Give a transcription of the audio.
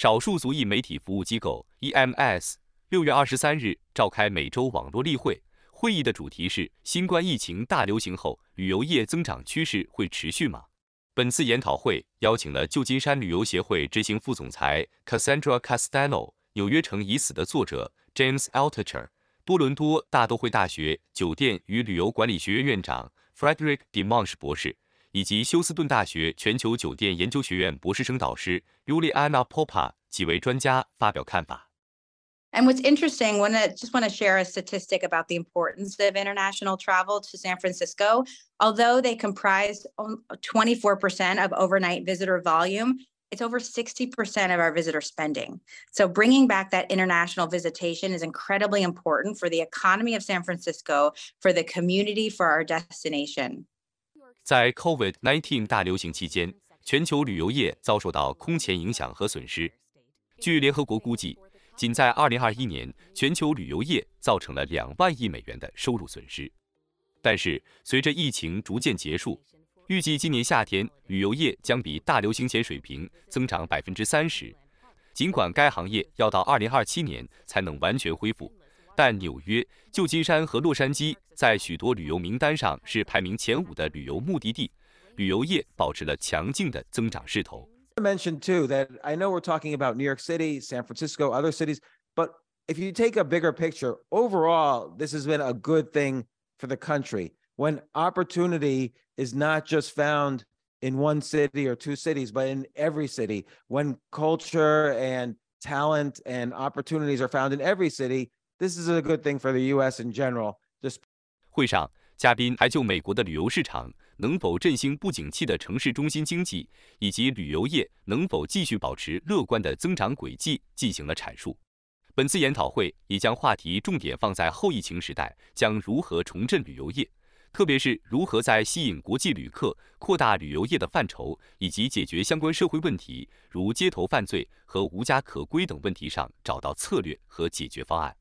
少数族裔媒体服务机构 EMS 6月23日召开每周网络例会，会议的主题是“新冠疫情大流行后，旅游业增长趋势会持续吗？”本次研讨会邀请了旧金山旅游协会执行副总裁 Cassandra Costello、纽约城已死的作者 James Altucher、多伦多大都会大学酒店与旅游管理学院院长 Frederick Dimanche 博士，以及休斯顿大学全球酒店研究学院博士生导师 Iuliana Popa 几位专家发表看法。And what's interesting, I just want to share a statistic about the importance of international travel to San Francisco. Although they comprise 24% of overnight visitor volume, it's over 60% of our visitor spending. So bringing back that international visitation is incredibly important for the economy of San Francisco, for the community, for our destination. 在 COVID-19 大流行期间，全球旅游业遭受到空前影响和损失。据联合国估计，仅在2021年，全球旅游业造成了2万亿美元的收入损失。但是，随着疫情逐渐结束，预计今年夏天旅游业将比大流行前水平增长 30%。尽管该行业要到2027年才能完全恢复，但纽约、旧金山和洛杉矶在许多旅游名单上是排名前5的旅游目的地，旅游业保持了强劲的增长势头。Mentioned too that I know we're talking about New York City, San Francisco, other cities, but if you take a bigger picture, overall, this has been a good thing for the country. When opportunity is not just found in one city or two cities, but in every city, when culture and talent and opportunities are found in every city, this is a good thing for the U.S. in general. 会上，嘉宾还就美国的旅游市场能否振兴不景气的城市中心经济，以及旅游业能否继续保持乐观的增长轨迹进行了阐述。本次研讨会也将话题重点放在后疫情时代将如何重振旅游业，特别是如何在吸引国际旅客、扩大旅游业的范畴，以及解决相关社会问题，如街头犯罪和无家可归等问题上找到策略和解决方案。